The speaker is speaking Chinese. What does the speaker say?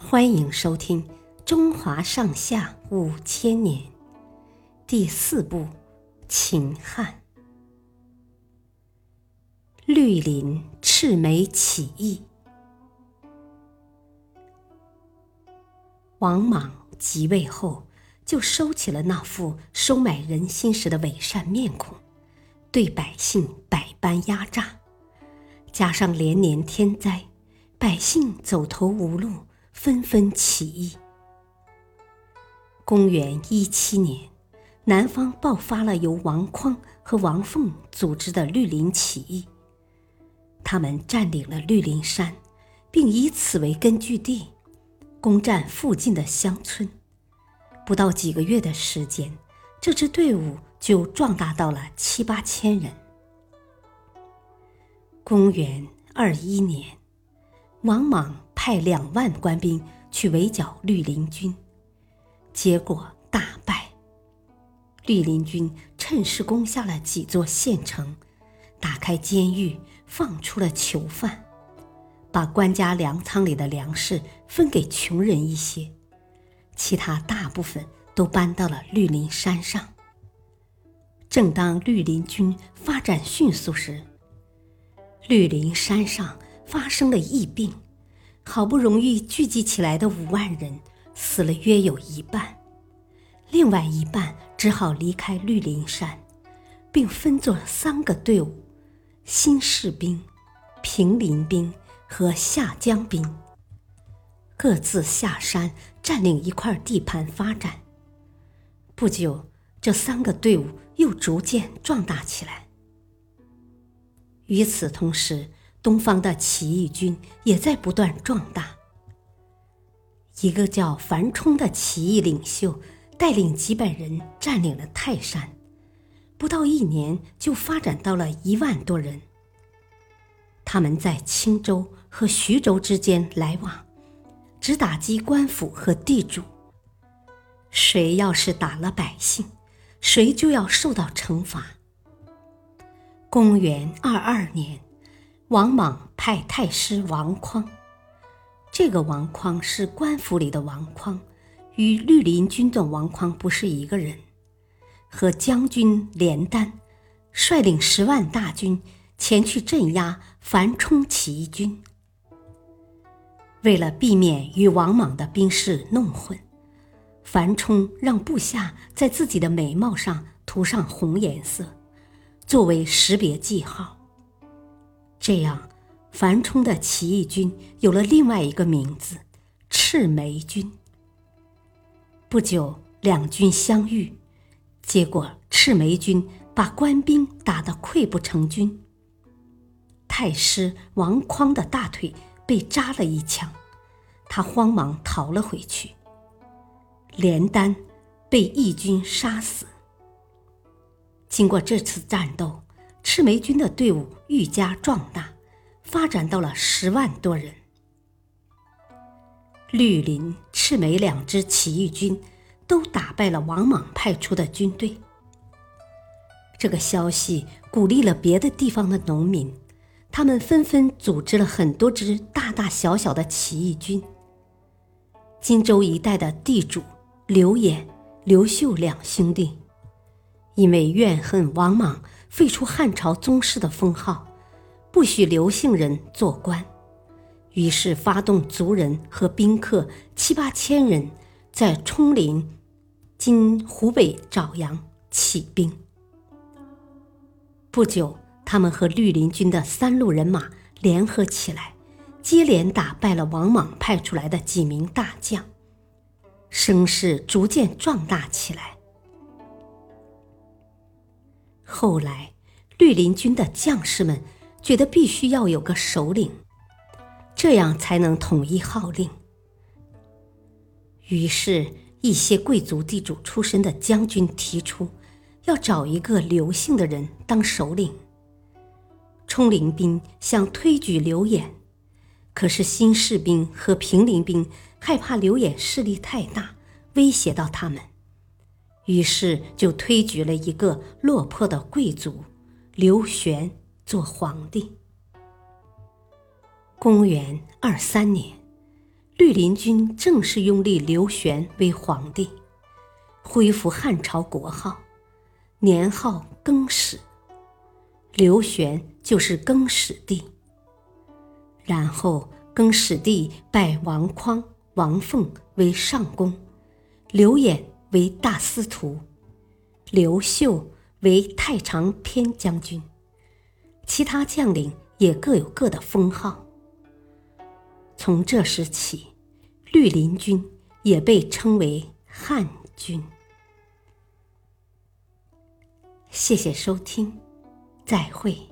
欢迎收听《中华上下5000年》第4部《秦汉》。绿林赤眉起义。王莽即位后，就收起了那副收买人心时的伪善面孔，对百姓百般压榨，加上连年天灾，百姓走投无路，纷纷起义。公元17年，南方爆发了由王匡和王凤组织的绿林起义，他们占领了绿林山，并以此为根据地，攻占附近的乡村。不到几个月的时间，这支队伍就壮大到了7、8千人。公元21年，王莽派2万官兵去围剿绿林军，结果大败。绿林军趁势攻下了几座县城，打开监狱，放出了囚犯，把官家粮仓里的粮食分给穷人一些，其他大部分都搬到了绿林山上。正当绿林军发展迅速时，绿林山上发生了疫病，好不容易聚集起来的5万人死了约有一半，另外一半只好离开绿林山，并分作3个队伍：新士兵、平林兵和下江兵，各自下山占领一块地盘发展。不久，这3个队伍又逐渐壮大起来。与此同时，东方的起义军也在不断壮大。一个叫樊冲的起义领袖带领几百人占领了泰山，不到1年就发展到了1万多人。他们在青州和徐州之间来往，只打击官府和地主，谁要是打了百姓，谁就要受到惩罚。公元22年，王莽派太师王匡，这个王匡是官府里的王匡，与绿林军的王匡不是一个人，和将军连丹率领10万大军前去镇压樊冲起义军。为了避免与王莽的兵士弄混，樊冲让部下在自己的眉毛上涂上红颜色，作为识别记号。这样，樊冲的起义军有了另外一个名字——赤眉军。不久，两军相遇，结果赤眉军把官兵打得溃不成军。太师王匡的大腿被扎了1枪，他慌忙逃了回去。连丹被义军杀死。经过这次战斗，赤眉军的队伍愈加壮大，发展到了10万多人。绿林、赤眉2支起义军都打败了王莽派出的军队。这个消息鼓励了别的地方的农民，他们纷纷组织了很多支大大小小的起义军。荆州一带的地主刘演、刘秀2兄弟，因为怨恨王莽废除汉朝宗室的封号，不许刘姓人做官，于是发动族人和宾客7、8千人在冲林（今湖北枣阳）起兵。不久，他们和绿林军的3路人马联合起来，接连打败了王莽派出来的几名大将，声势逐渐壮大起来。后来，绿林军的将士们觉得必须要有个首领，这样才能统一号令。于是，一些贵族地主出身的将军提出，要找一个刘姓的人当首领。冲林兵想推举刘演，可是新士兵和平林兵害怕刘演势力太大，威胁到他们。于是就推举了一个落魄的贵族刘玄做皇帝。公元23年，绿林军正式拥立刘玄为皇帝，恢复汉朝国号，年号更始，刘玄就是更始帝。然后更始帝拜王匡、王凤为上公，刘演为大司徒，刘秀为太常偏将军，其他将领也各有各的封号。从这时起，绿林军也被称为汉军。谢谢收听，再会。